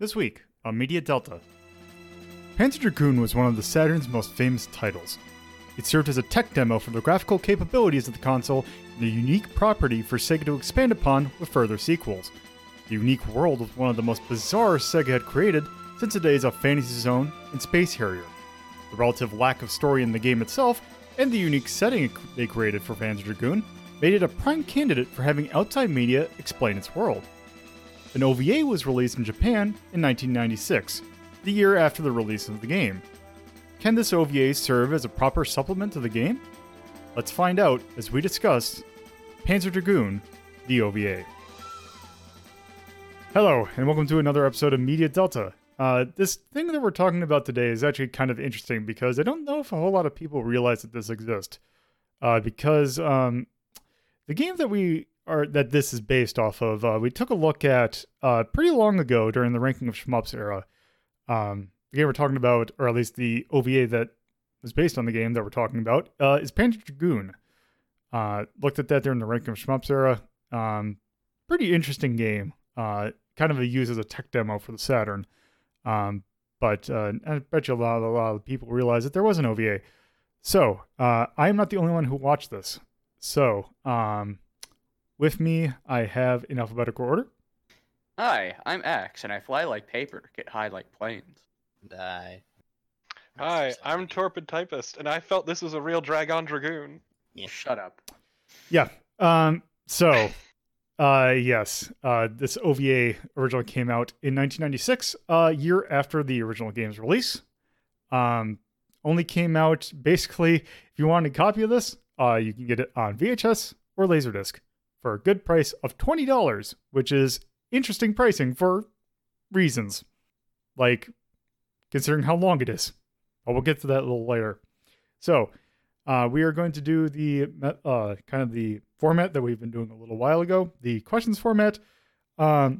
This week on Media Delta. Panzer Dragoon was one of the Saturn's most famous titles. It served as a tech demo for the graphical capabilities of the console and a unique property for Sega to expand upon with further sequels. The unique world was one of the most bizarre Sega had created since the days of Fantasy Zone and Space Harrier. The relative lack of story in the game itself and the unique setting they created for Panzer Dragoon made it a prime candidate for having outside media explain its world. An OVA was released in Japan in 1996, the year after the release of the game. Can this OVA serve as a proper supplement to the game? Let's find out as we discuss Panzer Dragoon, the OVA. Hello, and welcome to another episode of Media Delta. This thing that we're talking about today is actually kind of interesting because I don't know if a whole lot of people realize that this exists. Because the game that this is based off of, we took a look at pretty long ago during the Ranking of Shmups era. The game we're talking about, or at least the OVA that was based on the game that we're talking about, is Panzer Dragoon. Looked at that during the Ranking of Shmups era. Pretty interesting game. Kind of used as a tech demo for the Saturn. But I bet you a lot of people realize that there was an OVA. So I am not the only one who watched this. So... with me, I have in alphabetical order. Hi, I'm Axe, and I fly like paper, get high like planes. Hi, I'm Torpid Typist, and I felt this was a real Dragon Dragoon. Yeah, shut up. Yeah. So, this OVA originally came out in 1996, a year after the original game's release. Only came out, basically, if you want a copy of this, you can get it on VHS or Laserdisc. For a good price of $20, which is interesting pricing for reasons. Like, considering how long it is. But we'll get to that a little later. So, we are going to do the kind of the format that we've been doing a little while ago. The questions format. I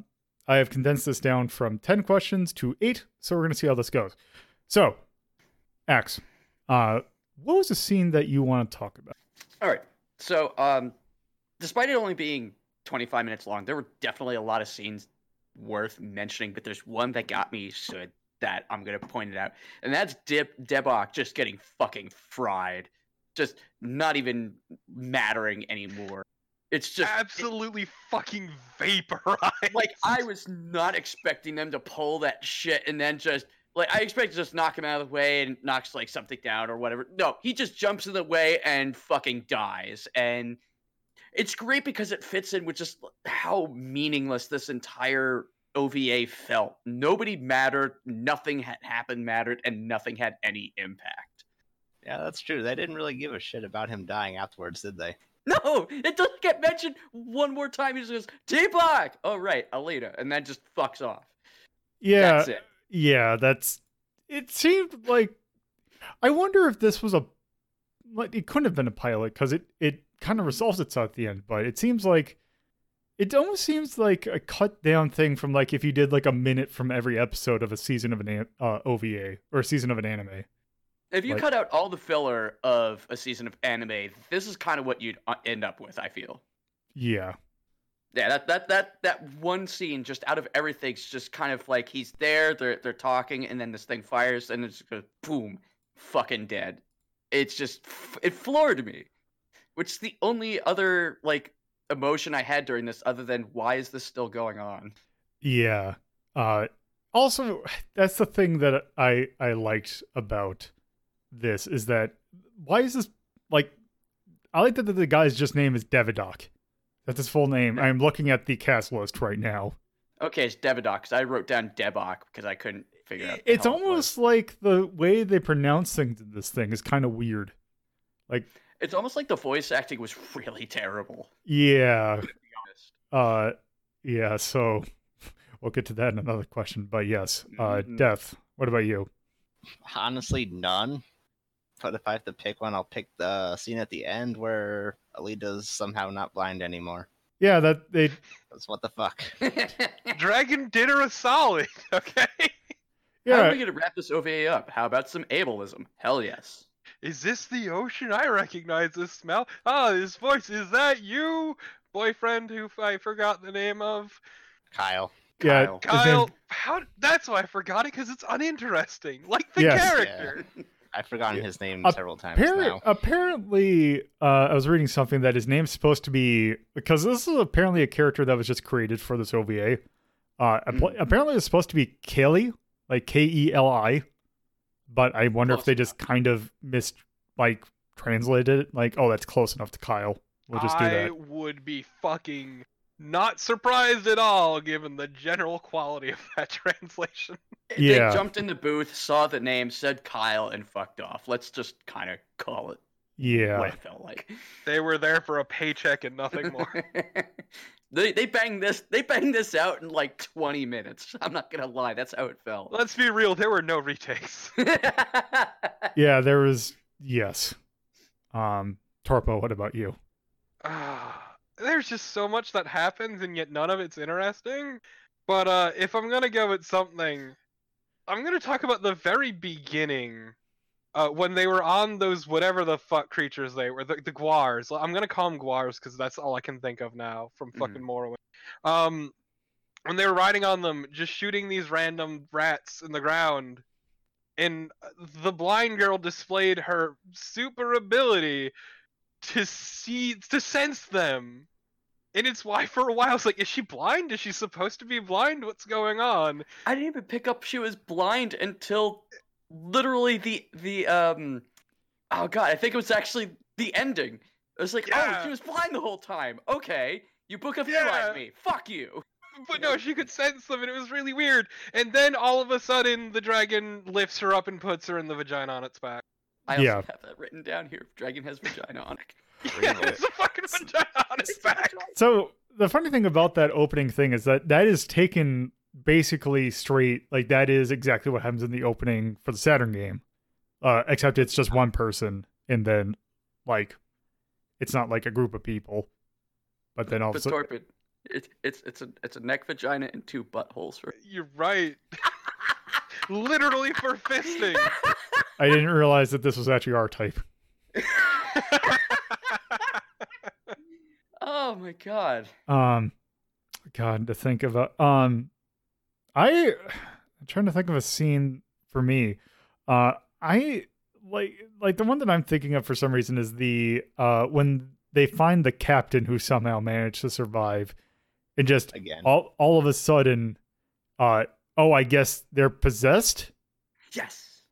have condensed this down from 10 questions to 8. So we're going to see how this goes. So, Axe, what was the scene that you want to talk about? All right. So, despite it only being 25 minutes long, there were definitely a lot of scenes worth mentioning, but there's one that got me so that I'm going to point it out. And that's Devadok just getting fucking fried. Just not even mattering anymore. It's just... absolutely fucking vaporized. Like, I was not expecting them to pull that shit and then just... like, I expect to just knock him out of the way and knocks, like, something down or whatever. No, he just jumps in the way and fucking dies. And... it's great because it fits in with just how meaningless this entire OVA felt. Nobody mattered, nothing had happened mattered, and nothing had any impact. Yeah, that's true. They didn't really give a shit about him dying afterwards, did they? No! It doesn't get mentioned one more time. He just goes, T-Block! Oh, right, Alita. And then just fucks off. Yeah. That's it. Yeah, that's... it seemed like... I wonder if this was a... like, it couldn't have been a pilot, because it kind of resolves itself at the end, but it seems like it almost seems like a cut down thing from like if you did like a minute from every episode of a season of an OVA or a season of an anime. If you like, cut out all the filler of a season of anime, this is kind of what you'd end up with, I feel. Yeah, that one scene just out of everything's just kind of like he's there, they're talking, and then this thing fires and it just goes boom, fucking dead. It's just it floored me. Which is the only other, like, emotion I had during this other than why is this still going on? Yeah. Also, that's the thing that I liked about this is that why is this, like, I like that the guy's just name is Devadok. That's his full name. I'm looking at the cast list right now. Okay, it's Devadok, because I wrote down Devok because I couldn't figure out. It's almost like the way they pronounce things in this thing is kind of weird. Like... it's almost like the voice acting was really terrible. Yeah. To be honest. Yeah, so we'll get to that in another question. But yes, Death, what about you? Honestly, none. But if I have to pick one, I'll pick the scene at the end where Alita's somehow not blind anymore. Yeah, that's what the fuck. Dragon did her a solid, okay? Yeah. How are we going to wrap this OVA up? How about some ableism? Hell yes. Is this the ocean? I recognize this smell. Ah, this voice. Is that you, boyfriend who I forgot the name of? Kyle. Kyle. Yeah, Kyle. How? That's why I forgot it, because it's uninteresting. Like the character. Yeah. I've forgotten his name several times now. Apparently, I was reading something that his name's supposed to be, because this is apparently a character that was just created for this OVA. Apparently it's supposed to be Kaylee, like K-E-L-I, but I wonder if they just kind of translated it. Like, oh, that's close enough to Kyle. We'll just do that. I would be fucking not surprised at all, given the general quality of that translation. Yeah. They jumped in the booth, saw the name, said Kyle, and fucked off. Let's just kind of call it what it felt like. They were there for a paycheck and nothing more. They banged this out in like 20 minutes. I'm not going to lie. That's how it felt. Let's be real. There were no retakes. Yes. Torpo, what about you? There's just so much that happens and yet none of it's interesting. But if I'm going to go at something, I'm going to talk about the very beginning when they were on those whatever the fuck creatures they were, the Guars. I'm going to call them Guars because that's all I can think of now from fucking Morrowind. When they were riding on them, just shooting these random rats in the ground, and the blind girl displayed her super ability to sense them. And it's why for a while I was like, is she blind? Is she supposed to be blind? What's going on? I didn't even pick up she was blind until literally the oh god, I think it was actually the ending. I was like, oh, she was blind the whole time. Okay, you book a few on me. Fuck you. But no, she could sense them, and it was really weird. And then all of a sudden, the dragon lifts her up and puts her in the vagina on its back. I also have that written down here. Dragon has vagina on it. Yeah, it's a fucking vagina on its back. So the funny thing about that opening thing is that is taken basically straight, like that is exactly what happens in the opening for the Saturn game, except it's just one person, and then like it's not like a group of people, but then also Torpid. It's a neck, vagina, and two buttholes. Right? You're right. Literally for fisting. I didn't realize that this was actually our type. Oh my god. God, to think of a I'm trying to think of a scene for me. I like the one that I'm thinking of for some reason is the when they find the captain who somehow managed to survive, and just again all of a sudden, I guess they're possessed. Yes,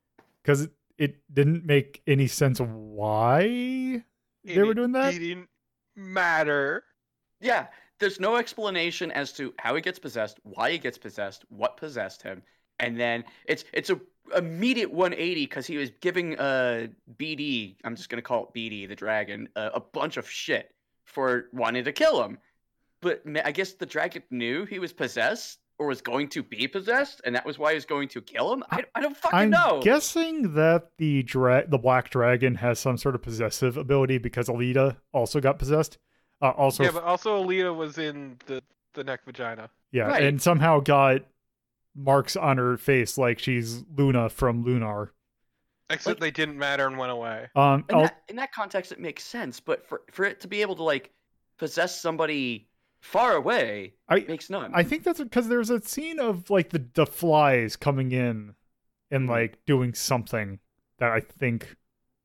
because it didn't make any sense why they were doing that. It didn't matter. Yeah. There's no explanation as to how he gets possessed, why he gets possessed, what possessed him, and then it's a immediate 180 because he was giving BD, I'm just gonna call it BD, the dragon, a bunch of shit for wanting to kill him. But I guess the dragon knew he was possessed or was going to be possessed, and that was why he was going to kill him. I don't fucking know. I'm guessing that the black dragon has some sort of possessive ability because Alita also got possessed. But also Alita was in the neck vagina. Yeah, right. And somehow got marks on her face like she's Luna from Lunar. Except they didn't matter and went away. In that context, it makes sense. But for it to be able to like possess somebody far away, makes none. I think that's because there's a scene of like the flies coming in and like doing something that I think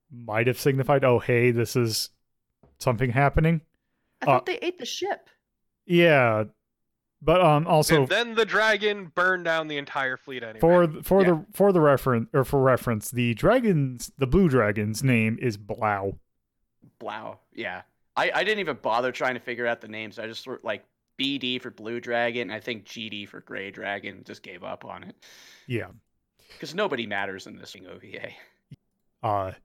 might have signified, oh, hey, this is something happening. I thought they ate the ship. Yeah, but also. And then the dragon burned down the entire fleet anyway. For reference, the blue dragon's name is Blau. Blau, yeah. I didn't even bother trying to figure out the names. I just sort of like BD for blue dragon. And I think GD for gray dragon. Just gave up on it. Yeah, because nobody matters in this OVA.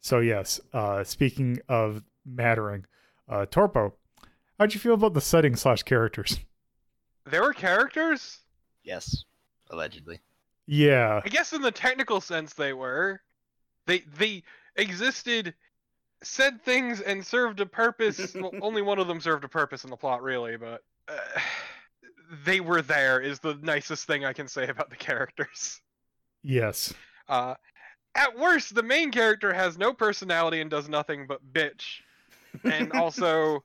So yes. Speaking of mattering. Torpo, how'd you feel about the setting / characters? There were characters? Yes, allegedly. Yeah. I guess in the technical sense they were. They existed, said things, and served a purpose. Well, only one of them served a purpose in the plot, really, but they were there is the nicest thing I can say about the characters. Yes. At worst, the main character has no personality and does nothing but bitch. And also,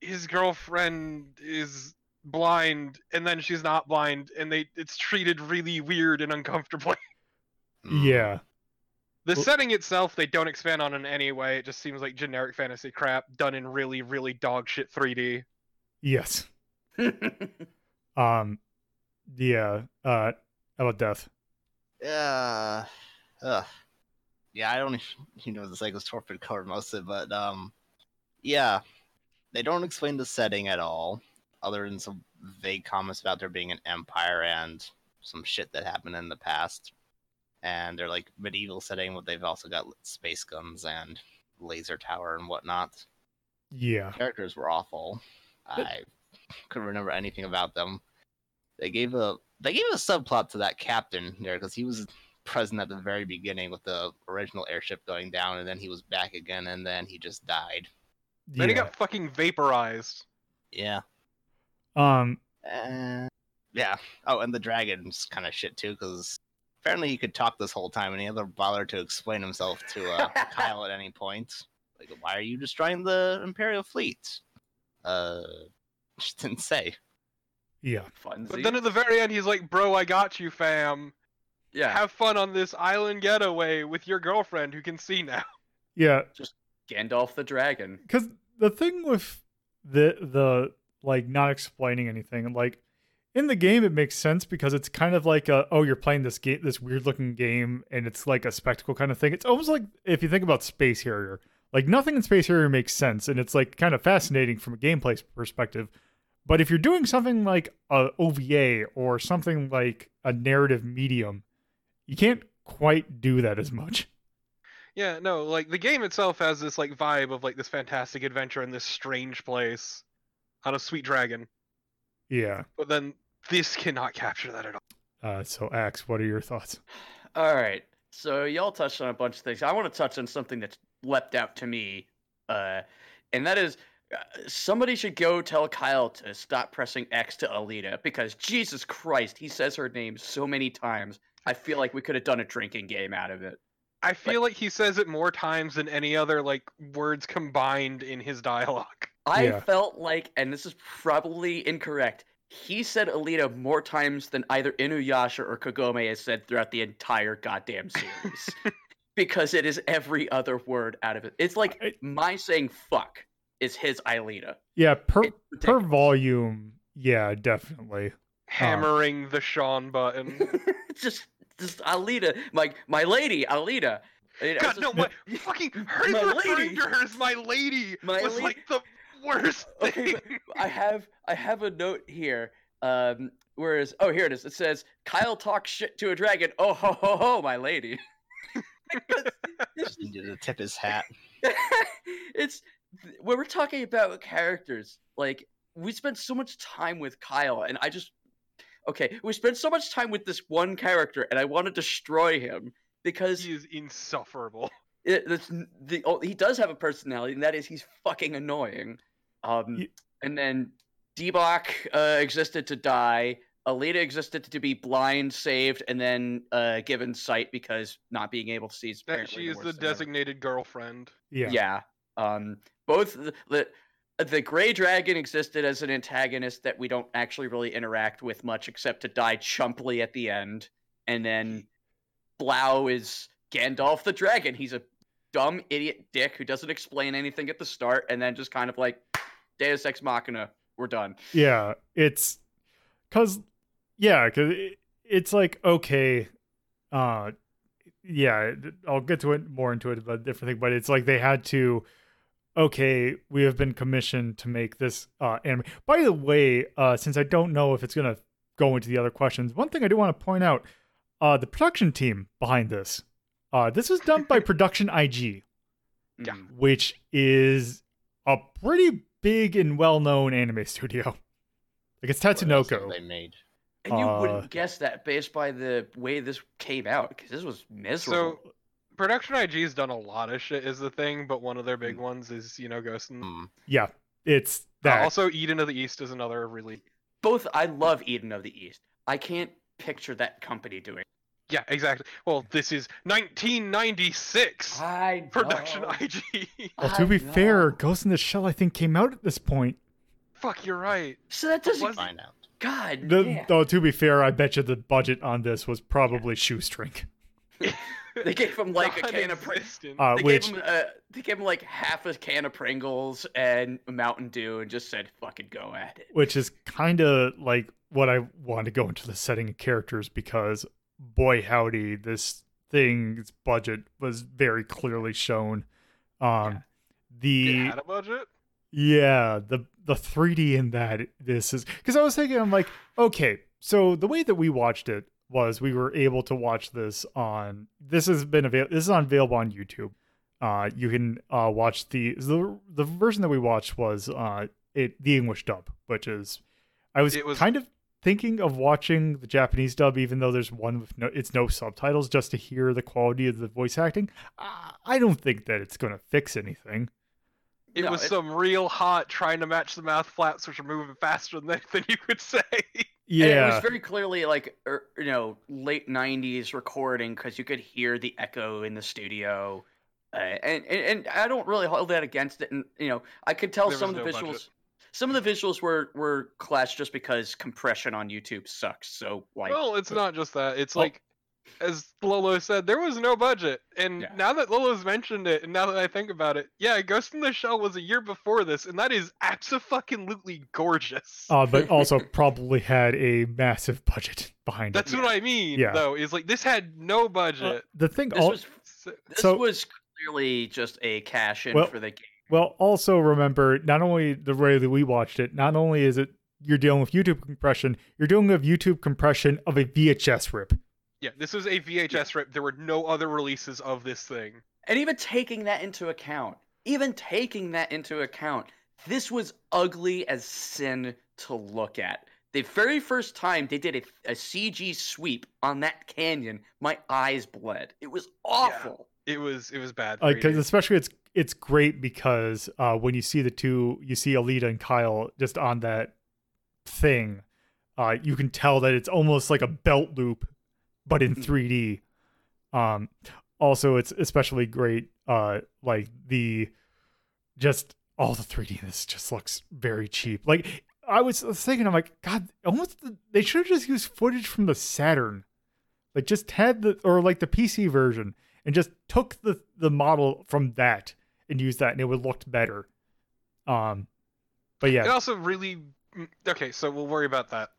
his girlfriend is blind, and then she's not blind, and it's treated really weird and uncomfortably. Yeah. The setting itself, they don't expand on in any way. It just seems like generic fantasy crap done in really, really dog shit 3D. Yes. Yeah. How about Death? Yeah, I don't know if you know the Sega's Torpid covered most of it, but yeah. They don't explain the setting at all, other than some vague comments about there being an empire and some shit that happened in the past. And they're like medieval setting, but they've also got space guns and laser tower and whatnot. Yeah. The characters were awful. I couldn't remember anything about them. They gave a subplot to that captain there because he was present at the very beginning with the original airship going down, and then he was back again, and then he just died. Yeah. Then he got fucking vaporized. Yeah. Yeah. Oh, and the dragon's kind of shit too, because apparently he could talk this whole time, and he never bothered to explain himself to Kyle at any point. Like, why are you destroying the Imperial fleet? Just didn't say. Yeah. Funzy. But then at the very end, he's like, bro, I got you, fam. Yeah. Have fun on this island getaway with your girlfriend who can see now. Yeah. Just Gandalf the dragon. Because the thing with the like, not explaining anything, like, in the game, it makes sense because it's kind of like, you're playing this game, this weird-looking game, and it's like a spectacle kind of thing. It's almost like, if you think about Space Harrier, like, nothing in Space Harrier makes sense, and it's, like, kind of fascinating from a gameplay perspective. But if you're doing something like a OVA or something like a narrative medium, you can't quite do that as much. Yeah, no, like, the game itself has this, like, vibe of, like, this fantastic adventure in this strange place on a sweet dragon. Yeah. But then this cannot capture that at all. So, Axe, what are your thoughts? All right. So, y'all touched on a bunch of things. I want to touch on something that's leapt out to me, and that is somebody should go tell Kyle to stop pressing X to Alita, because Jesus Christ, he says her name so many times. I feel like we could have done a drinking game out of it. I feel like he says it more times than any other, like, words combined in his dialogue. I felt like, and this is probably incorrect, he said Alita more times than either Inuyasha or Kagome has said throughout the entire goddamn series. Because it is every other word out of it. It's like my saying fuck is his Alita. Yeah, per volume, yeah, definitely. Hammering the Sean button. just Alita, like, my lady, Alita. God, just, no, referring to her as my lady was like the worst thing. Okay, I have a note here. Whereas, oh, here it is. It says, Kyle talks shit to a dragon. Oh, ho, ho, ho, my lady. Just needed to tip his hat. It's when we're talking about characters, like, we spent so much time with Kyle, and we spent so much time with this one character, and I want to destroy him because he is insufferable. He does have a personality, and that is he's fucking annoying. And then Devadok existed to die. Alita existed to be blind, saved, and then given sight because not being able to see is apparently the worst thing ever. She is the designated girlfriend. Yeah. Yeah. Both the Gray Dragon existed as an antagonist that we don't actually really interact with much except to die chumply at the end. And then Blau is Gandalf the Dragon. He's a dumb idiot dick who doesn't explain anything at the start and then just kind of like, Deus Ex Machina, we're done. Yeah, it's... Because it's like, okay, I'll get to it more into it about a different thing, but it's like they had to, we have been commissioned to make this anime. By the way, since I don't know if it's going to go into the other questions, one thing I do want to point out, the production team behind this, this was done by Production IG, yeah, which is a pretty big and well-known anime studio. Like, it's Tatsunoko. They made. And you wouldn't guess that based by the way this came out, because this was miserable. So, Production IG's done a lot of shit, is the thing, but one of their big ones is, Ghost in the... Yeah, it's that. Also, Eden of the East is another really... Both, I love Eden of the East. I can't picture that company doing it. Yeah, exactly. Well, this is 1996. Production IG. Well, to be fair, Ghost in the Shell, I think, came out at this point. Fuck, you're right. So that doesn't find out. God. Though, to be fair, I bet you the budget on this was probably shoestring. They gave him like a can of Pringles. They gave him like half a can of Pringles and Mountain Dew and just said, "Fucking go at it." Which is kind of like what I want to go into the setting of characters, because boy howdy, this thing's budget was very clearly shown. They had a budget. Yeah, the 3D in that this is, because I was thinking, I'm like, okay, so the way that we watched it was we were able to watch this on, this is available on YouTube. You can watch the version that we watched was the English dub, which is, I was kind of thinking of watching the Japanese dub, even though there's one with no subtitles, just to hear the quality of the voice acting. I don't think that it's going to fix anything. It was some real hot trying to match the mouth flaps, which are moving faster than you could say. Yeah, and it was very clearly like late '90s recording, because you could hear the echo in the studio, and I don't really hold that against it. And I could tell some of the visuals were clashed just because compression on YouTube sucks. So it's not just that. It's as Lolo said, there was no budget. And now that Lolo's mentioned it, and now that I think about it, Ghost in the Shell was a year before this, and that is absolutely gorgeous. But also probably had a massive budget behind it. That's what I mean, though, is like this had no budget. This was clearly just a cash-in for the game. Well, also remember, not only the way that we watched it, not only is it you're dealing with YouTube compression, you're dealing with YouTube compression of a VHS rip. Yeah, this was a VHS rip. There were no other releases of this thing. And even taking that into account, this was ugly as sin to look at. The very first time they did a CG sweep on that canyon, my eyes bled. It was awful. Yeah, it was bad. Because especially it's great because when you see you see Alita and Kyle just on that thing, you can tell that it's almost like a belt loop, but in 3D. Also, it's especially great, all the 3D in this just looks very cheap. Like, I was thinking, I'm like, God, they should have just used footage from the Saturn. Like, just had the PC version, and just took the model from that and used that, and it would look better. But yeah. It also really... Okay, so we'll worry about that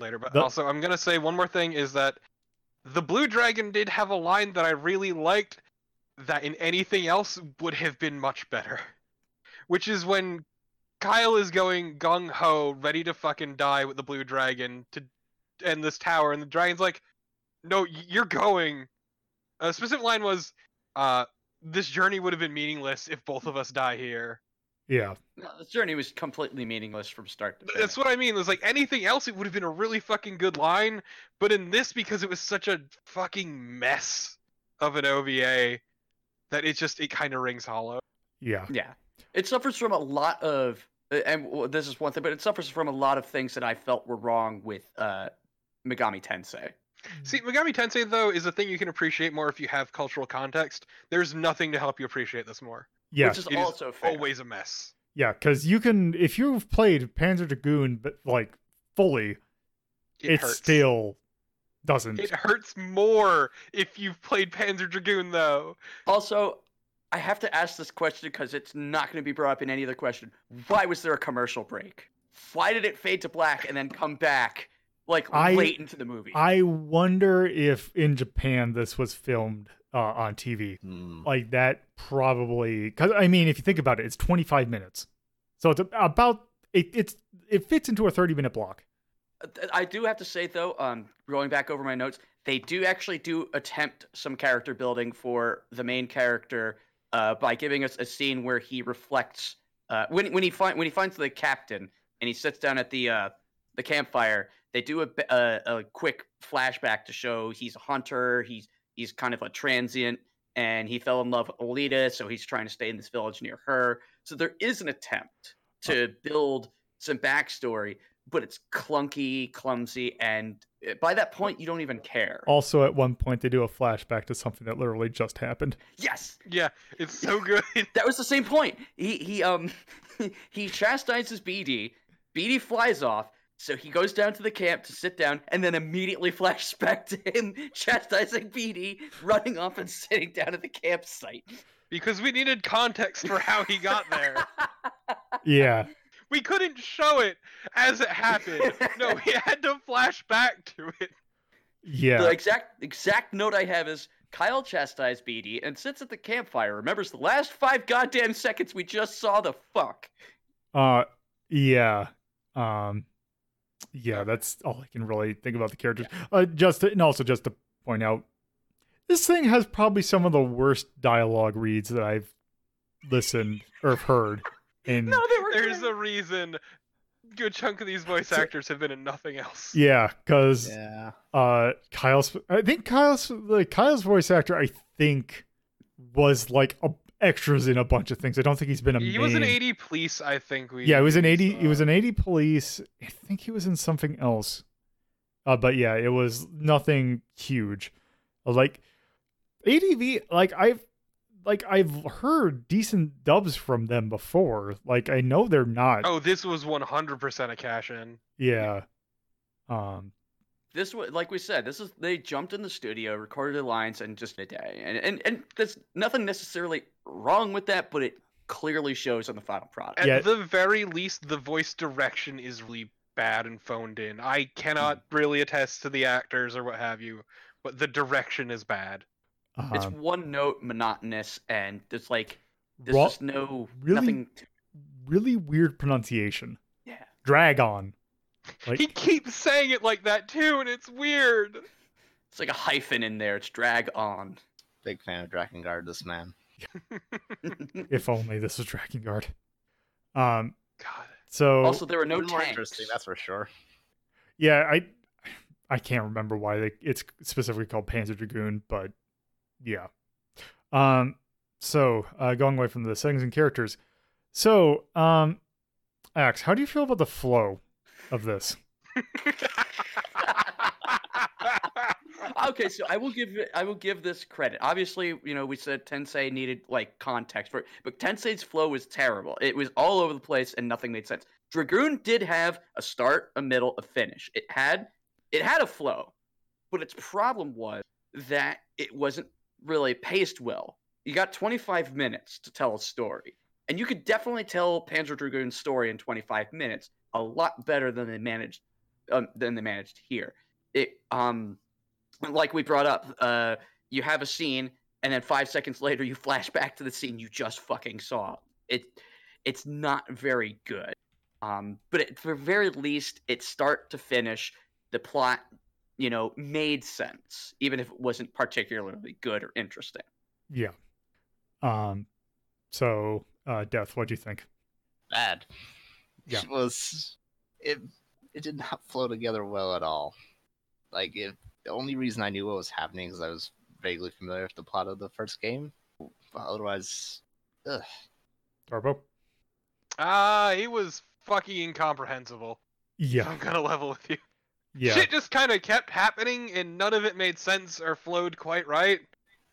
later. But also, I'm going to say one more thing is that the Blue Dragon did have a line that I really liked that in anything else would have been much better. Which is when Kyle is going gung-ho, ready to fucking die with the Blue Dragon to end this tower, and the Dragon's like, no, you're going. A specific line was, this journey would have been meaningless if both of us die here. Yeah. No, this journey was completely meaningless from start to finish. That's what I mean. It's like anything else, it would have been a really fucking good line, but in this, because it was such a fucking mess of an OVA, that it kind of rings hollow. Yeah. Yeah. It suffers from a lot of, and this is one thing, but it suffers from a lot of things that I felt were wrong with Megami Tensei. See, Megami Tensei, though, is a thing you can appreciate more if you have cultural context. There's nothing to help you appreciate this more. Yeah, which is always a mess. Yeah, because if you've played Panzer Dragoon, but like fully, it still doesn't. It hurts more if you've played Panzer Dragoon, though. Also, I have to ask this question because it's not going to be brought up in any other question. Why was there a commercial break? Why did it fade to black and then come back late into the movie? I wonder if in Japan this was filmed on TV. Like that probably, because I mean, if you think about it, it's 25 minutes, so it's about it fits into a 30-minute block. I do have to say though, going back over my notes, they do actually attempt some character building for the main character by giving us a scene where he reflects when he finds the captain and he sits down at the campfire. They do a quick flashback to show he's a hunter. He's kind of a transient, and he fell in love with Alita, so he's trying to stay in this village near her. So there is an attempt to build some backstory, but it's clunky, clumsy, and by that point, you don't even care. Also, at one point, they do a flashback to something that literally just happened. Yes! Yeah, it's so good. That was the same point. He chastises BD, BD flies off, so he goes down to the camp to sit down, and then immediately flashes back to him chastising BD, running off and sitting down at the campsite. Because we needed context for how he got there. Yeah. We couldn't show it as it happened. No, we had to flash back to it. Yeah. The exact note I have is, Kyle chastised BD and sits at the campfire, remembers the last 5 goddamn seconds we just saw the fuck. Yeah. Yeah, that's all I can really think about the characters. Just to point out, this thing has probably some of the worst dialogue reads that I've listened or heard. There's a reason a good chunk of these voice actors have been in nothing else. Yeah, because Kyle's voice actor, I think, was like extras in a bunch of things. I don't think he's been a main. He was an AD police, I think. He was an AD police. I think he was in something else. But yeah, it was nothing huge. Like, ADV, I've heard decent dubs from them before. Like, I know they're not. Oh, this was 100% a cash in. Yeah. This was, like we said, they jumped in the studio, recorded the lines, and just a day. And there's nothing necessarily wrong with that, but it clearly shows on the final product. At the very least, the voice direction is really bad and phoned in. I cannot really attest to the actors or what have you, but the direction is bad. It's one note, monotonous, and there's nothing. Really weird pronunciation. Yeah. Drag on. Like, he keeps saying it like that too, and it's weird. It's like a hyphen in there. It's drag on. Big fan of Drakengard, this man. If only this was Drakengard. God. So also, there were no tanks. More interesting, that's for sure. Yeah, I can't remember why it's specifically called Panzer Dragoon, but. Yeah. So going away from the settings and characters. So, Axe, how do you feel about the flow of this? Okay, so I will give this credit. Obviously, you know, we said Tensei needed like context for it, but Tensei's flow was terrible. It was all over the place and nothing made sense. Dragoon did have a start, a middle, a finish. It had a flow, but its problem was that it wasn't really paced well. You got 25 minutes to tell a story. And you could definitely tell Panzer Dragoon's story in 25 minutes a lot better than they managed here. It like we brought up, you have a scene and then 5 seconds later you flash back to the scene you just fucking saw. It's not very good. But for the very least, it's start to finish, the plot, you know, made sense, even if it wasn't particularly good or interesting. Yeah. So, Death, what do you think? Bad. Yeah. It did not flow together well at all. Like, the only reason I knew what was happening is I was vaguely familiar with the plot of the first game. Otherwise, ugh. Torpo? He was fucking incomprehensible. Yeah. I'm gonna level with you. Yeah. Shit just kind of kept happening, and none of it made sense or flowed quite right.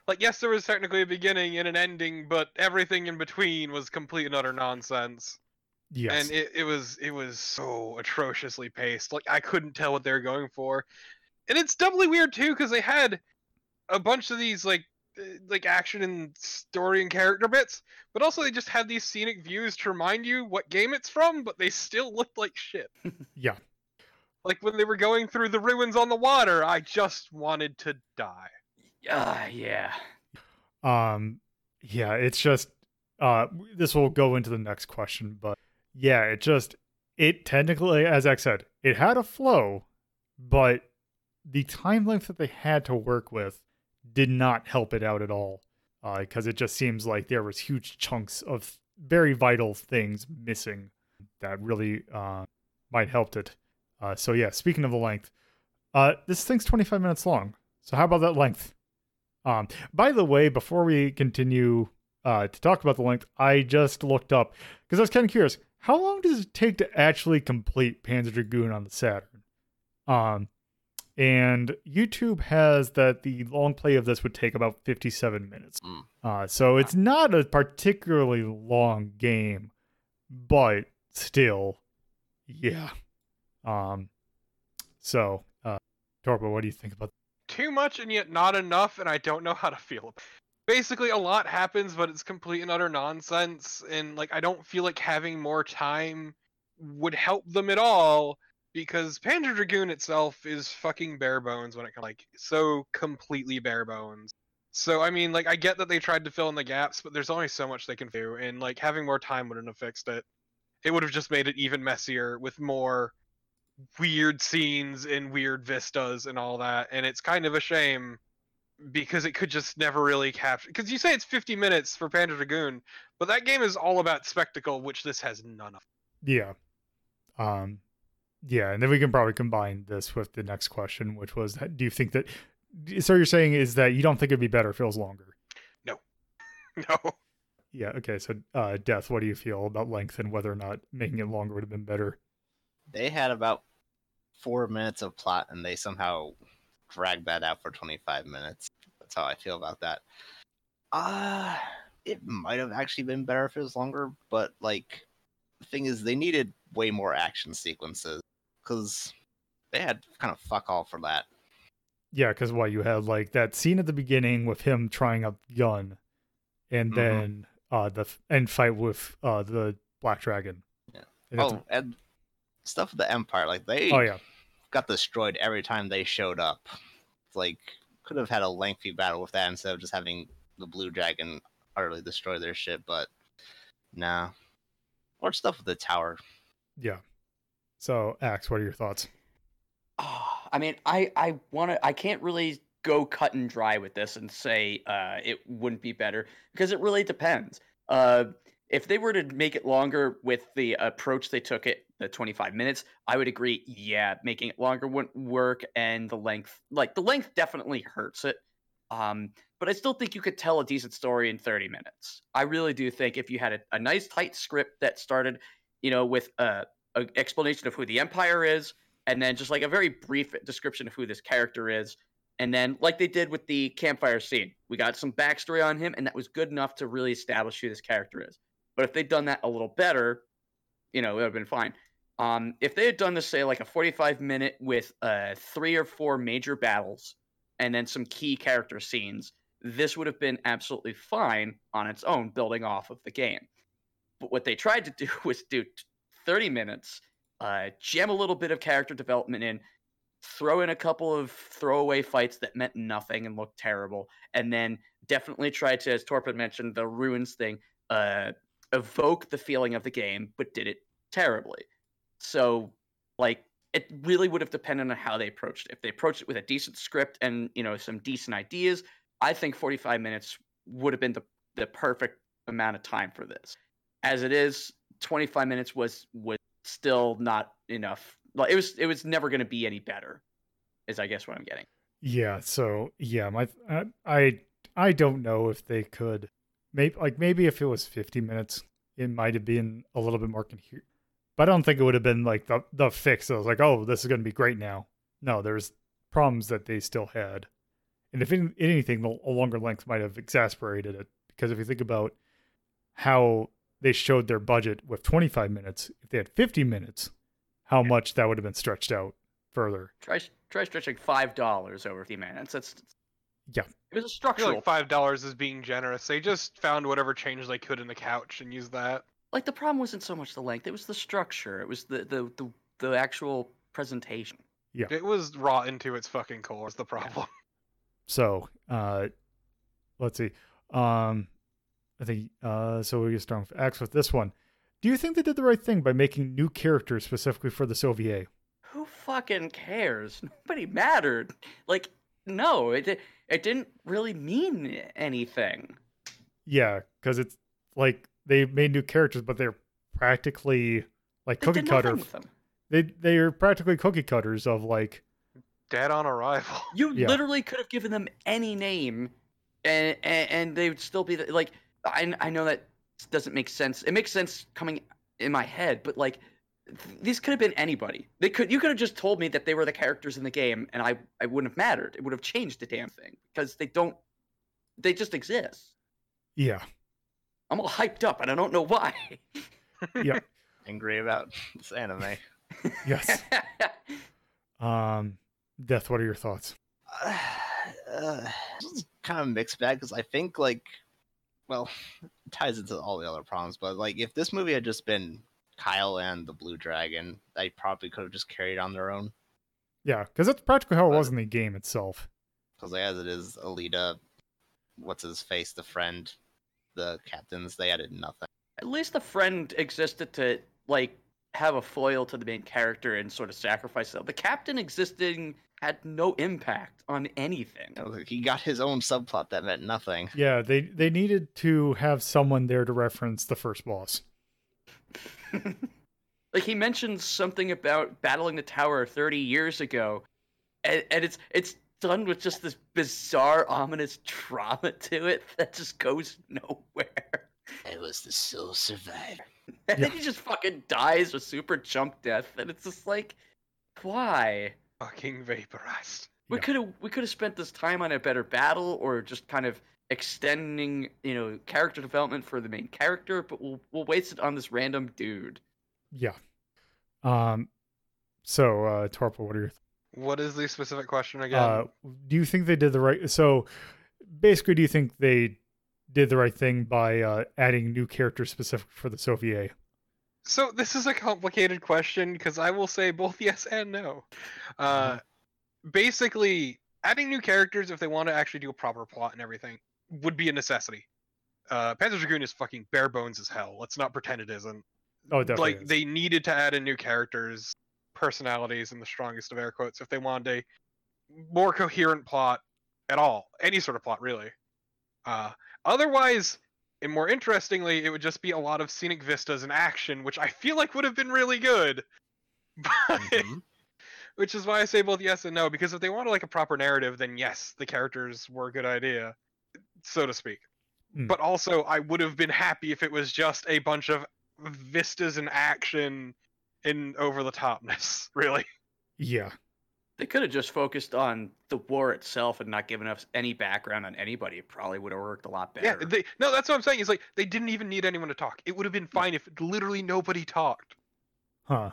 Like, yes, there was technically a beginning and an ending, but everything in between was complete and utter nonsense. Yes. And it was so atrociously paced. Like, I couldn't tell what they were going for. And it's doubly weird, too, because they had a bunch of these, like action and story and character bits, but also they just had these scenic views to remind you what game it's from, but they still looked like shit. Yeah. Like, when they were going through the ruins on the water, I just wanted to die. Yeah. Yeah, it's just... this will go into the next question, but... Yeah, it just... It technically, as X said, it had a flow, but the time length that they had to work with did not help it out at all. Because it just seems like there was huge chunks of very vital things missing that really might helped it. So yeah, speaking of the length, this thing's 25 minutes long. So how about that length? By the way, before we continue to talk about the length, I just looked up, because I was kind of curious, how long does it take to actually complete Panzer Dragoon on the Saturn? And YouTube has that the long play of this would take about 57 minutes. So it's not a particularly long game, but still... Yeah. So, Torpid, what do you think about that? Too much and yet not enough, and I don't know how to feel about it. Basically, a lot happens, but it's complete and utter nonsense, and, like, I don't feel like having more time would help them at all, because Panzer Dragoon itself is fucking bare bones when it comes, like, so completely bare bones. So, I mean, like, I get that they tried to fill in the gaps, but there's only so much they can do, and, like, having more time wouldn't have fixed it. It would have just made it even messier with more weird scenes and weird vistas and all that, and it's kind of a shame, because it could just never really capture... Because you say it's 50 minutes for Panzer Dragoon, but that game is all about spectacle, which this has none of. Yeah. Yeah, and then we can probably combine this with the next question, which was, do you think that... So you're saying is that you don't think it'd be better if it was longer? No. No. Yeah, okay, so Death, what do you feel about length and whether or not making it longer would have been better? They had about 4 minutes of plot, and they somehow... drag that out for 25 minutes. That's how I feel about that. It might have actually been better if it was longer, but like the thing is they needed way more action sequences because they had kind of fuck all for that. Yeah, because what you had like that scene at the beginning with him trying out the gun and then the end fight with the Black Dragon. Yeah. And and stuff with the Empire, like they got destroyed every time they showed up. Like, could have had a lengthy battle with that instead of just having the Blue Dragon utterly destroy their shit, but nah. Or stuff with the tower. Yeah. So, Axe, what are your thoughts? Oh, I mean, I can't really go cut and dry with this and say it wouldn't be better, because it really depends. If they were to make it longer with the approach they took it, the 25 minutes, I would agree, yeah, making it longer wouldn't work, and the length definitely hurts it. But I still think you could tell a decent story in 30 minutes. I really do think if you had a nice tight script that started, you know, with an explanation of who the Empire is, and then just like a very brief description of who this character is, and then like they did with the campfire scene, we got some backstory on him, and that was good enough to really establish who this character is. But if they'd done that a little better, you know, it would have been fine. If they had done this, say, like a 45-minute with 3 or 4 major battles and then some key character scenes, this would have been absolutely fine on its own, building off of the game. But what they tried to do was do 30 minutes, jam a little bit of character development in, throw in a couple of throwaway fights that meant nothing and looked terrible, and then definitely try to, as Torpid mentioned, the ruins thing, evoke the feeling of the game, but did it terribly. So, like, it really would have depended on how they approached it. If they approached it with a decent script and, you know, some decent ideas, I think 45 minutes would have been the perfect amount of time for this. As it is, 25 minutes was still not enough. Like, it was never going to be any better, is I guess what I'm getting. Yeah, so, yeah, I don't know if they could. Maybe if it was 50 minutes, it might have been a little bit more coherent. But I don't think it would have been like the fix that was like, oh, this is going to be great now. No, there's problems that they still had. And if anything, a longer length might have exasperated it. Because if you think about how they showed their budget with 25 minutes, if they had 50 minutes, how much that would have been stretched out further. Try stretching $5 over 50 minutes. That's yeah. It was a structural. I feel like $5 is being generous. They just found whatever change they could in the couch and used that. Like, the problem wasn't so much the length. It was the structure. It was the actual presentation. Yeah. It was rotten to its fucking core is the problem. So, let's see. I think, so we'll get started with Axe with this one. Do you think they did the right thing by making new characters specifically for this OVA? Who fucking cares? Nobody mattered. Like, no, it didn't really mean anything. Yeah, because it's like they made new characters, but they're practically like cookie cutters. They are practically cookie cutters of like dead on arrival. You literally could have given them any name, and they would still be like. I know that doesn't make sense. It makes sense coming in my head, but like these could have been anybody. You could have just told me that they were the characters in the game, and I wouldn't have mattered. It would have changed the damn thing because they just exist. Yeah. I'm all hyped up, and I don't know why. Yeah. Angry about this anime. Yes. Death, what are your thoughts? Kind of a mixed bag, because I think, like, well, it ties into all the other problems, but, like, if this movie had just been Kyle and the Blue Dragon, they probably could have just carried on their own. Yeah, because that's practically how it was in the game itself. Because as it is, Alita, what's-his-face, the friend, the captains, they added nothing. At least the friend existed to, like, have a foil to the main character and sort of sacrifice them. The captain existing had no impact on anything. He got his own subplot that meant nothing. Yeah, they needed to have someone there to reference the first boss. Like, he mentions something about battling the tower 30 years ago, and it's done with just this bizarre, ominous trauma to it that just goes nowhere. I was the sole survivor. And then he just fucking dies with super jump death, and it's just like, why? Fucking vaporized. We could have spent this time on a better battle, or just kind of extending, you know, character development for the main character, but we'll waste it on this random dude. Yeah. So, Torpil, what are your What is the specific question again? Do you think they did the right... So, basically, do you think they did the right thing by adding new characters specific for the Soviet? So, this is a complicated question, because I will say both yes and no. Basically, adding new characters, if they want to actually do a proper plot and everything, would be a necessity. Panzer Dragoon is fucking bare bones as hell. Let's not pretend it isn't. Oh, definitely. Like, they needed to add in new characters, personalities, in the strongest of air quotes, if they wanted a more coherent plot at all. Any sort of plot, really. Otherwise, and more interestingly, it would just be a lot of scenic vistas and action, which I feel like would have been really good. Mm-hmm. Which is why I say both yes and no, because if they wanted, like, a proper narrative, then yes, the characters were a good idea, so to speak. Mm. But also, I would have been happy if it was just a bunch of vistas and action in over-the-topness, really. Yeah. They could have just focused on the war itself and not given us any background on anybody. It probably would have worked a lot better. Yeah, no, that's what I'm saying. It's like, they didn't even need anyone to talk. It would have been fine if literally nobody talked. Huh.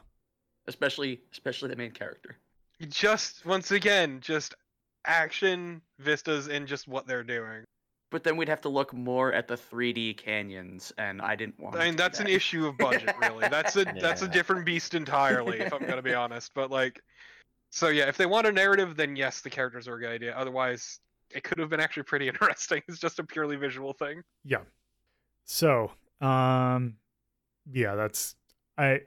Especially the main character. Just, once again, just action, vistas, and just what they're doing. But then we'd have to look more at the 3D canyons, and I didn't want to. I mean, that's an issue of budget, really. That's a different beast entirely, if I'm going to be honest. But, like, so yeah, if they want a narrative, then yes, the characters are a good idea. Otherwise, it could have been actually pretty interesting. It's just a purely visual thing. Yeah. So, yeah, that's I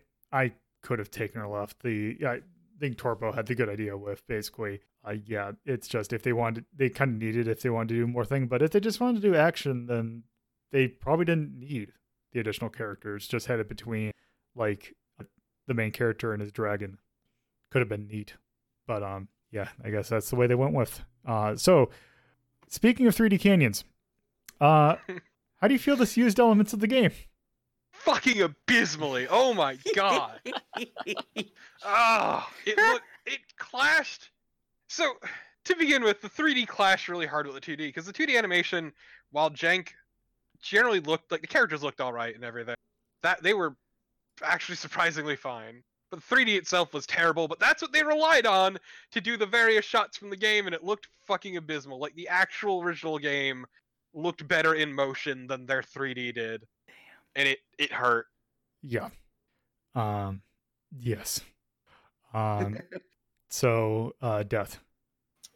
could have taken or left. I think Torpo had the good idea with basically. Yeah, it's just if they wanted, they kind of needed if they wanted to do more thing. But if they just wanted to do action, then they probably didn't need the additional characters. Just had it between, like, the main character and his dragon. Could have been neat. But yeah, I guess that's the way they went with. So, speaking of 3D canyons, how do you feel this used elements of the game? Fucking abysmally! Oh my god! It clashed. So, to begin with, the 3D clashed really hard with the 2D, because the 2D animation, while jank, generally looked like the characters looked alright and everything. That they were actually surprisingly fine. But the 3D itself was terrible, but that's what they relied on to do the various shots from the game, and it looked fucking abysmal. Like, the actual original game looked better in motion than their 3D did. Damn. And it hurt. Yeah. Yes. So, Death.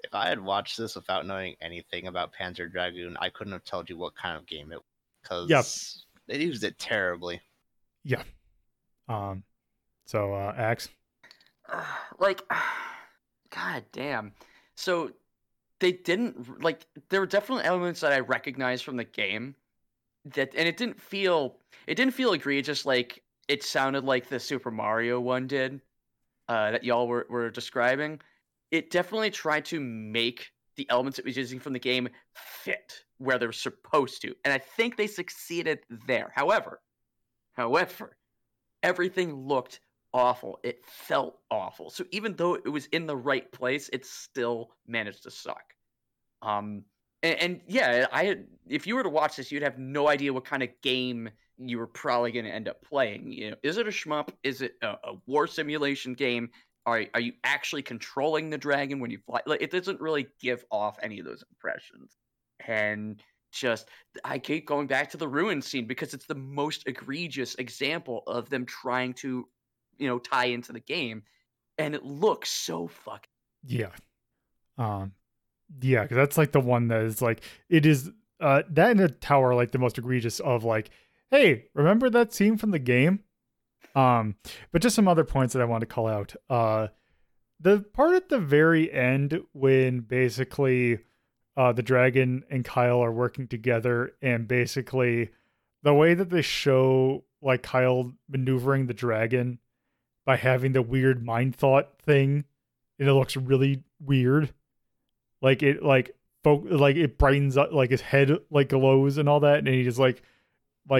If I had watched this without knowing anything about Panzer Dragoon, I couldn't have told you what kind of game it was, because they used it terribly. Yeah. So, Axe? God damn. So, they didn't, like, there were definitely elements that I recognized from the game, and it didn't feel egregious, like, it sounded like the Super Mario one did. That y'all were describing, it definitely tried to make the elements it was using from the game fit where they were supposed to. And I think they succeeded there. However, everything looked awful. It felt awful. So even though it was in the right place, it still managed to suck. And yeah, if you were to watch this, you'd have no idea what kind of game you were probably going to end up playing. You know, is it a shmup? Is it a war simulation game? Are you actually controlling the dragon when you fly? Like, it doesn't really give off any of those impressions. And just, I keep going back to the ruin scene because it's the most egregious example of them trying to, you know, tie into the game. And it looks so fucking... Yeah. Yeah, because that's, like, the one that is, like, it is... that and the tower, like, the most egregious of, like, hey, remember that scene from the game? But just some other points that I want to call out. The part at the very end when basically the dragon and Kyle are working together, and basically the way that they show, like, Kyle maneuvering the dragon by having the weird mind thought thing, and it looks really weird. It brightens up, like his head like glows and all that, and he just like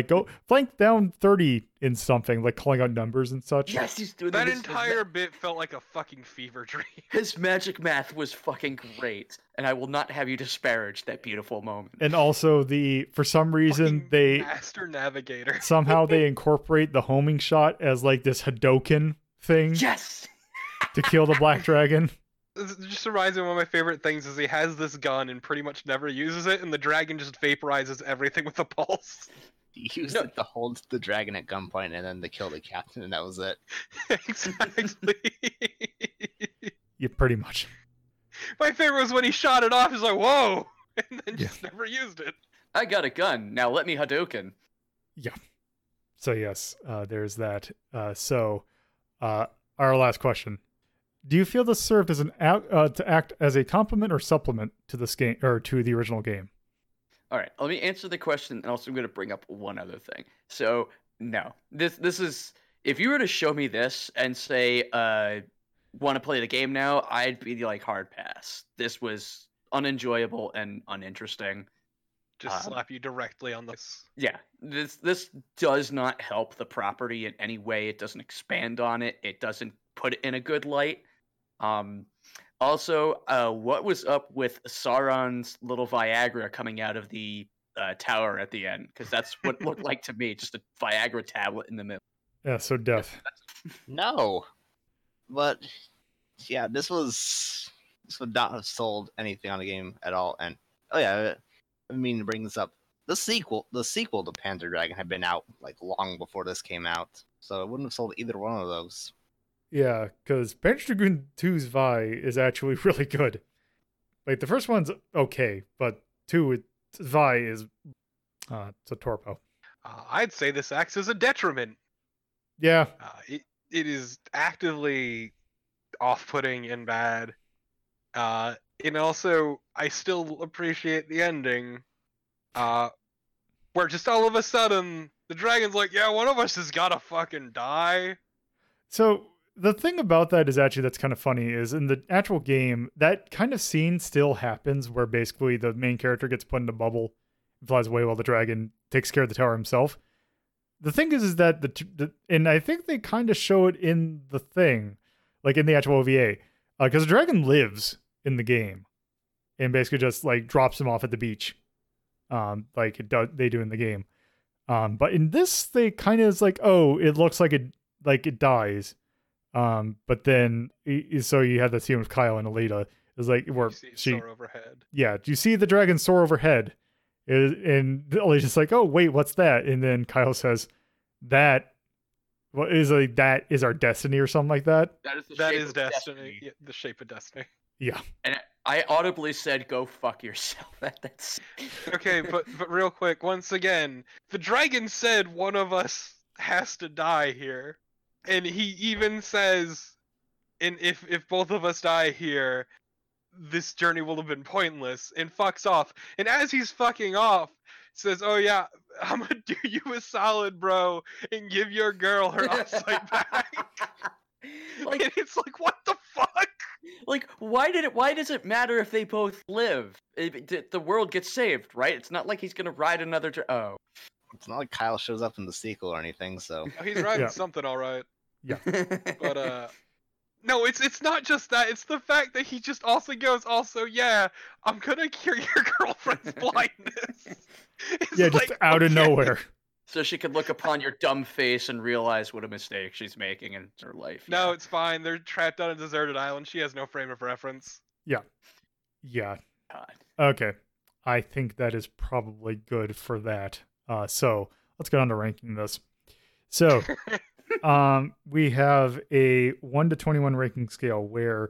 go flank down 30 in something, like calling out numbers and such. Yes, he's doing that entire bit felt like a fucking fever dream. His magic math was fucking great, and I will not have you disparage that beautiful moment. And also for some reason fucking they master navigator somehow they incorporate the homing shot as like this Hadouken thing. Yes, to kill the black dragon. It just reminds me of one of my favorite things is he has this gun and pretty much never uses it, and the dragon just vaporizes everything with a pulse. He used it to hold the dragon at gunpoint and then to kill the captain, and that was it. Exactly. Yeah, pretty much. My favorite was when he shot it off, he's like, whoa! And then just never used it. I got a gun, now let me Hadouken. Yeah. So yes, there's that. Our last question. Do you feel this served as to act as a complement or supplement to this game or to the original game? All right, let me answer the question, and also I'm going to bring up one other thing. So, no, this is, if you were to show me this and say, want to play the game now, I'd be like, hard pass. This was unenjoyable and uninteresting. Just slap you directly on the... Yeah, this does not help the property in any way. It doesn't expand on it. It doesn't put it in a good light. What was up with Sauron's little Viagra coming out of the tower at the end? Because that's what it looked like to me, just a Viagra tablet in the middle. Yeah, so deaf. No. But, yeah, this would not have sold anything on the game at all. And, oh yeah, I mean to bring this up. The sequel to Panzer Dragon had been out, like, long before this came out. So it wouldn't have sold either one of those. Yeah, because Panzer Dragoon 2's Vi is actually really good. Like, the first one's okay, but 2, Vi is... it's a torpo. I'd say this acts as a detriment. Yeah. It is actively off-putting and bad. And also, I still appreciate the ending. Where just all of a sudden, the dragon's like, yeah, one of us has gotta fucking die. So... The thing about that is actually that's kind of funny is in the actual game, that kind of scene still happens where basically the main character gets put in a bubble and flies away while the dragon takes care of the tower himself. The thing is that and I think they kind of show it in the thing, like in the actual OVA, because the dragon lives in the game and basically just like drops him off at the beach. Like they do in the game. But in this, they kind of is like, oh, it looks like it dies. But then, so you had that scene with Kyle and Alita. It's like where she soar overhead. Yeah, you see the dragon soar overhead, and Alita's like, "Oh wait, what's that?" And then Kyle says, "That is our destiny," or something like that. That is destiny. Yeah, the shape of destiny. Yeah. And I audibly said, "Go fuck yourself." That's okay. But real quick, once again, the dragon said, "One of us has to die here." And he even says, "And if both of us die here, this journey will have been pointless," and fucks off. And as he's fucking off, says, "Oh yeah, I'm gonna do you a solid, bro, and give your girl her offsite back." Like, and it's like, what the fuck? Like, why does it matter if they both live? The world gets saved, right? It's not like he's gonna ride another... It's not like Kyle shows up in the sequel or anything, so... Oh, he's riding something, all right. Yeah. But, no, it's not just that. It's the fact that he just also goes, I'm gonna cure your girlfriend's blindness. It's just out of nowhere. so she could look upon your dumb face and realize what a mistake she's making in her life. No, yeah. It's fine. They're trapped on a deserted island. She has no frame of reference. Yeah. Yeah. God. Okay. I think that is probably good for that. So let's get on to ranking this. So we have a 1 to 21 ranking scale where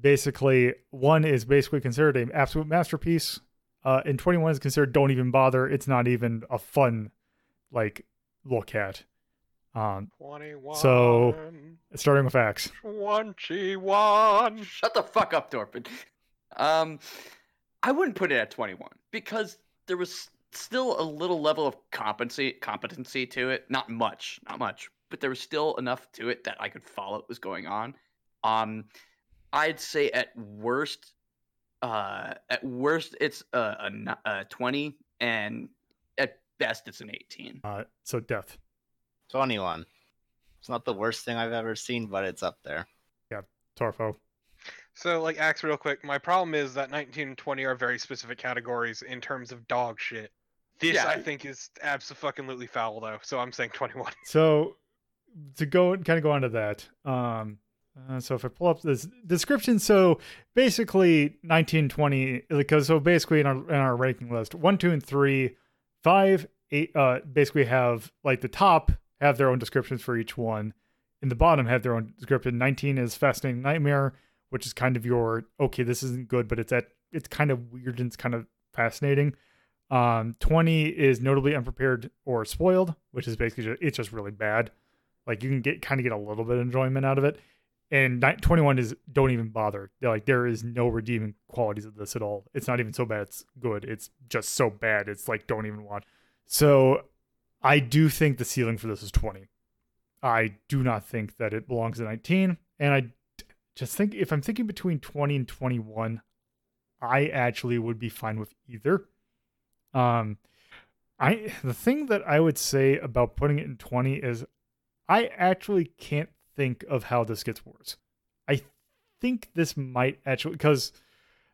basically 1 is basically considered an absolute masterpiece. And 21 is considered don't even bother. It's not even a fun, like, look at. 21. So, starting with Axe. 21. Shut the fuck up, Torpid. I wouldn't put it at 21 because there was still a little level of competency to it. Not much, but there was still enough to it that I could follow what was going on. I'd say at worst, it's a 20, and at best, it's an 18. So death. 21. It's not the worst thing I've ever seen, but it's up there. Yeah, Torfo. So, like, Axe, real quick, my problem is that 19 and 20 are very specific categories in terms of dog shit. This, yeah. I think, is abso-fucking-lutely foul, though, so I'm saying 21. So, to go on to that, so if I pull up this description, so basically 19, 20, because so basically in our ranking list, 1, 2, and 3, 5, 8, basically have, like, the top have their own descriptions for each one, and the bottom have their own description. 19 is Fascinating Nightmare, which is kind of your, okay, this isn't good, but it's kind of weird and it's kind of fascinating. 20 is Notably Unprepared or Spoiled, which is basically it's just really bad. Like, you can get a little bit of enjoyment out of it. And 21 is don't even bother. They're like, there is no redeeming qualities of this at all. It's not even so bad it's good. It's just so bad. It's like, don't even watch. So I do think the ceiling for this is 20. I do not think that it belongs to 19. And I just think if I'm thinking between 20 and 21, I actually would be fine with either. The thing that I would say about putting it in 20 is I actually can't think of how this gets worse. I think this might actually, because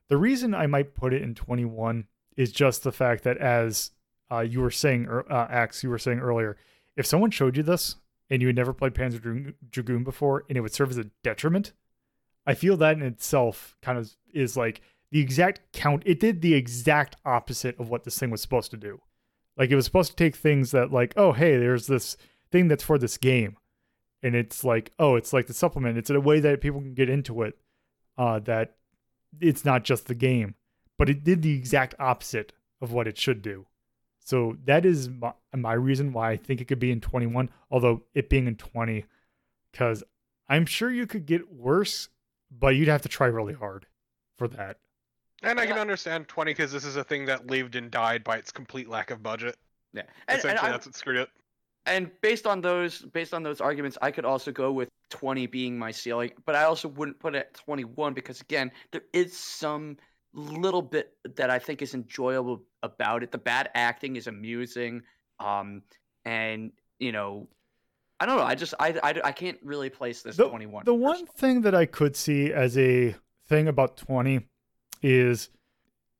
the reason I might put it in 21 is just the fact that as you were saying, Axe, you were saying earlier, if someone showed you this and you had never played Panzer Dragoon before and it would serve as a detriment, I feel that in itself kind of is like the exact count. It did the exact opposite of what this thing was supposed to do. Like, it was supposed to take things that like, oh, hey, there's this thing that's for this game. And it's like, oh, it's like the supplement. It's in a way that people can get into it, that it's not just the game. But it did the exact opposite of what it should do. So that is my reason why I think it could be in 21, although it being in 20, because I'm sure you could get worse, but you'd have to try really hard for that. And I can understand 20 because this is a thing that lived and died by its complete lack of budget. Yeah, Essentially, that's what screwed it. And based on those arguments, I could also go with 20 being my ceiling, but I also wouldn't put it at 21 because, again, there is some little bit that I think is enjoyable about it. The bad acting is amusing, and, you know, I don't know. I can't really place this 21. The one thing that I could see as a thing about 20 is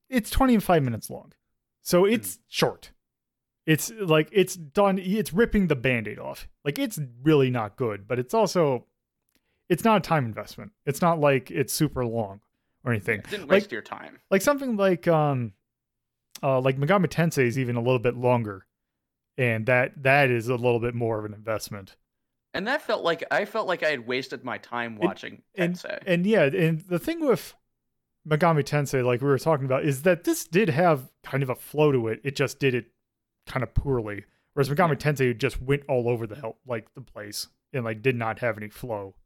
it's 20 and 5 minutes long, so it's short. It's like, it's done. It's ripping the Band-Aid off. Like, it's really not good, but it's also, it's not a time investment. It's not like it's super long or anything. It didn't waste your time. Like something like Megami Tensei is even a little bit longer. And that is a little bit more of an investment. And that I felt like I had wasted my time watching Tensei. And yeah, and the thing with Megami Tensei, like we were talking about, is that this did have kind of a flow to it. It just did it kind of poorly, whereas Megami Tensei just went all over the place and like did not have any flow.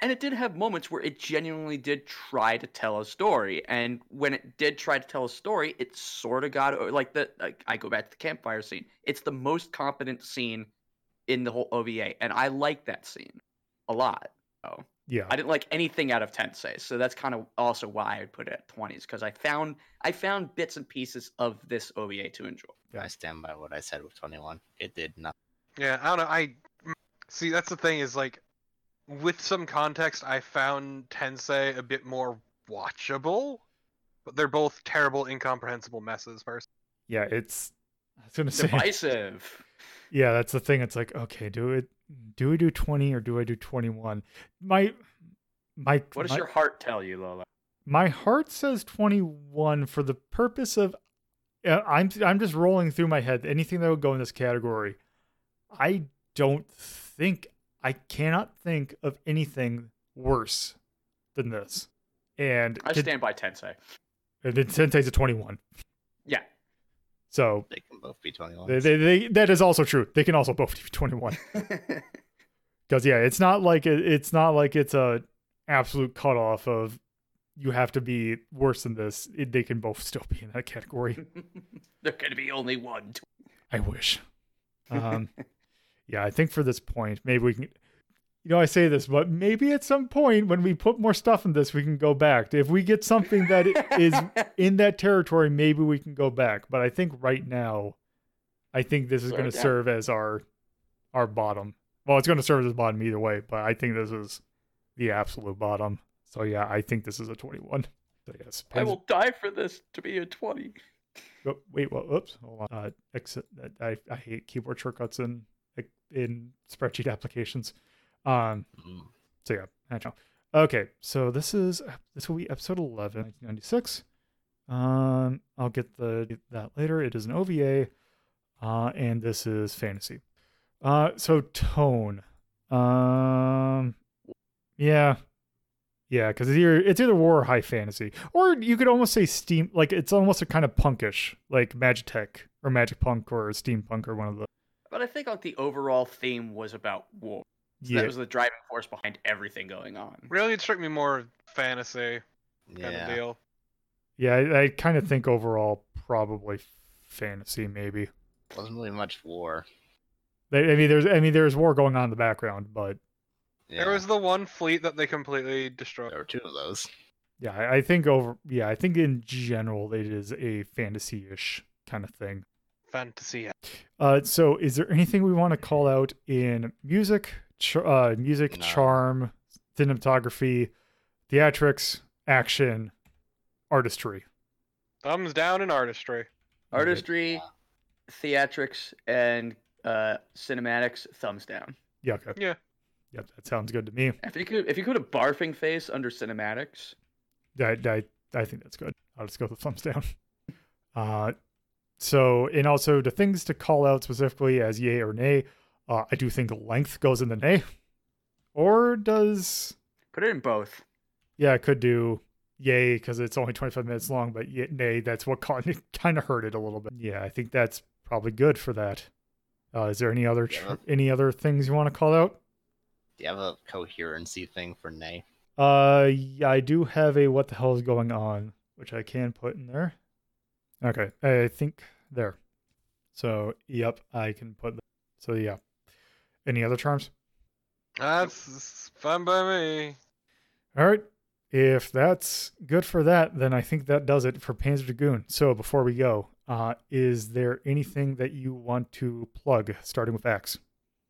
And it did have moments where it genuinely did try to tell a story, and when it did try to tell a story, it sort of got I go back to the campfire scene. It's the most competent scene in the whole OVA, and I like that scene a lot. Oh, yeah, I didn't like anything out of Tensei, so that's kind of also why I would put it at 20s, because I found bits and pieces of this OVA to enjoy. Yeah. I stand by what I said with 21. It did nothing. Yeah, I don't know. I see. That's the thing is, like, with some context, I found Tensei a bit more watchable, but they're both terrible, incomprehensible messes. Personally, yeah, it's I was gonna say divisive. Yeah, that's the thing. It's like, okay, do we do 20 or do I do 21? What does your heart tell you, Lola? My heart says 21 for the purpose of I'm just rolling through my head anything that would go in this category. I cannot think of anything worse than this. And I stand by Tensei. And Tensei's a 21. Yeah. So they can both be 21. They that is also true. They can also both be 21. Because yeah, it's not like it's a absolute cutoff of you have to be worse than this. They can both still be in that category. There could be only one. I wish. Yeah, I think for this point, maybe we can. You know, I say this, but maybe at some point when we put more stuff in this, we can go back. If we get something that is in that territory, maybe we can go back. But I think right now, I think this is going to serve as our bottom. Well, it's going to serve as bottom either way, but I think this is the absolute bottom. So yeah, I think this is a 21. So yes, I will die for this to be a 20. Oh, wait, well, oops, hold on. Exit. I hate keyboard shortcuts in spreadsheet applications. So yeah, I don't know. Okay, so this will be episode 11, 1996. I'll get that later. It is an OVA, and this is fantasy. So tone. Yeah, because it's either war or high fantasy, or you could almost say steam. Like it's almost a kind of punkish, like Magitech or Magic Punk or Steampunk or one of the. But I think like the overall theme was about war. So yeah. That was the driving force behind everything going on. Really, it struck me more fantasy kind of deal. Yeah, I kind of think overall probably fantasy maybe. Wasn't really much war. There's war going on in the background, but there was the one fleet that they completely destroyed. There were two of those. Yeah, I think in general it is a fantasy-ish kind of thing. Fantasy. So is there anything we want to call out in music? Music, no. Charm, cinematography, theatrics, action, artistry. Thumbs down in artistry. Artistry, theatrics, and cinematics. Thumbs down. Yeah. Okay. Yeah. Yep. That sounds good to me. If you could have barfing face under cinematics. I think that's good. I'll just go with the thumbs down. So and also the things to call out specifically as yay or nay. I do think length goes in the nay. Or does... Put it in both. Yeah, I could do yay because it's only 25 minutes long, but nay, that's what kind of hurt it a little bit. Yeah, I think that's probably good for that. Is there any other any other things you want to call out? Do you have a coherency thing for nay? Yeah, I do have a what the hell is going on, which I can put in there. Okay, I think there. So, yep, I can put that. So, yeah. Any other charms? That's fun by me. All right. If that's good for that, then I think that does it for Panzer Dragoon. So before we go, is there anything that you want to plug, starting with Axe?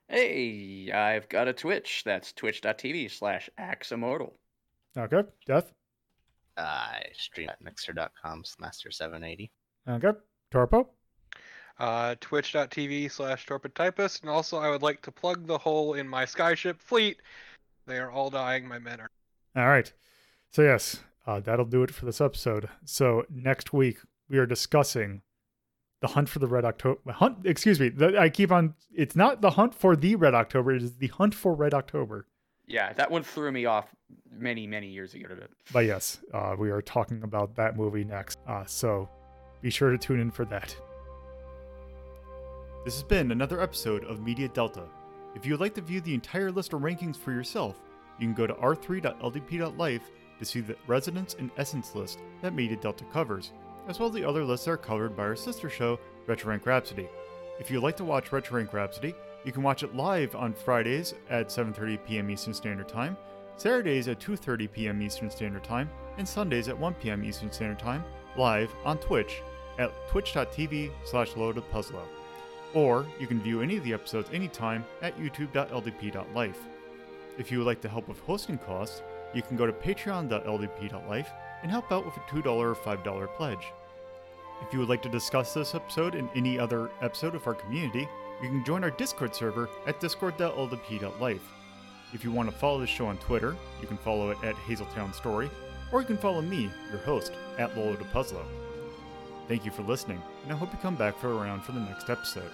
Hey, I've got a Twitch. That's twitch.tv/AxeImmortal. Okay. Death? I stream at mixer.com/master780. Okay. Torpo? Twitch.tv/Torpid Typist. And also I would like to plug the hole in my skyship fleet. They are all dying. My men are. All right. So yes, that'll do it for this episode. So next week we are discussing the hunt for the Red October hunt. Excuse me. It's not the hunt for the Red October. It is the hunt for Red October. Yeah. That one threw me off many, many years ago. But yes, we are talking about that movie next. So be sure to tune in for that. This has been another episode of Media Delta. If you would like to view the entire list of rankings for yourself, you can go to r3.ldp.life to see the Resonance and Essence list that Media Delta covers, as well as the other lists that are covered by our sister show, Retro Rank Rhapsody. If you would like to watch Retro Rank Rhapsody, you can watch it live on Fridays at 7:30 p.m. Eastern Standard Time, Saturdays at 2:30 p.m. Eastern Standard Time, and Sundays at 1 p.m. Eastern Standard Time, live on Twitch at twitch.tv/loadedpuzzle. Or you can view any of the episodes anytime at youtube.ldp.life. If you would like to help with hosting costs, you can go to patreon.ldp.life and help out with a $2 or $5 pledge. If you would like to discuss this episode and any other episode of our community, you can join our Discord server at discord.ldp.life. If you want to follow the show on Twitter, you can follow it at HazeltownStory, or you can follow me, your host, at LoloDePuzzlo. Thank you for listening, and I hope you come back for a round for the next episode.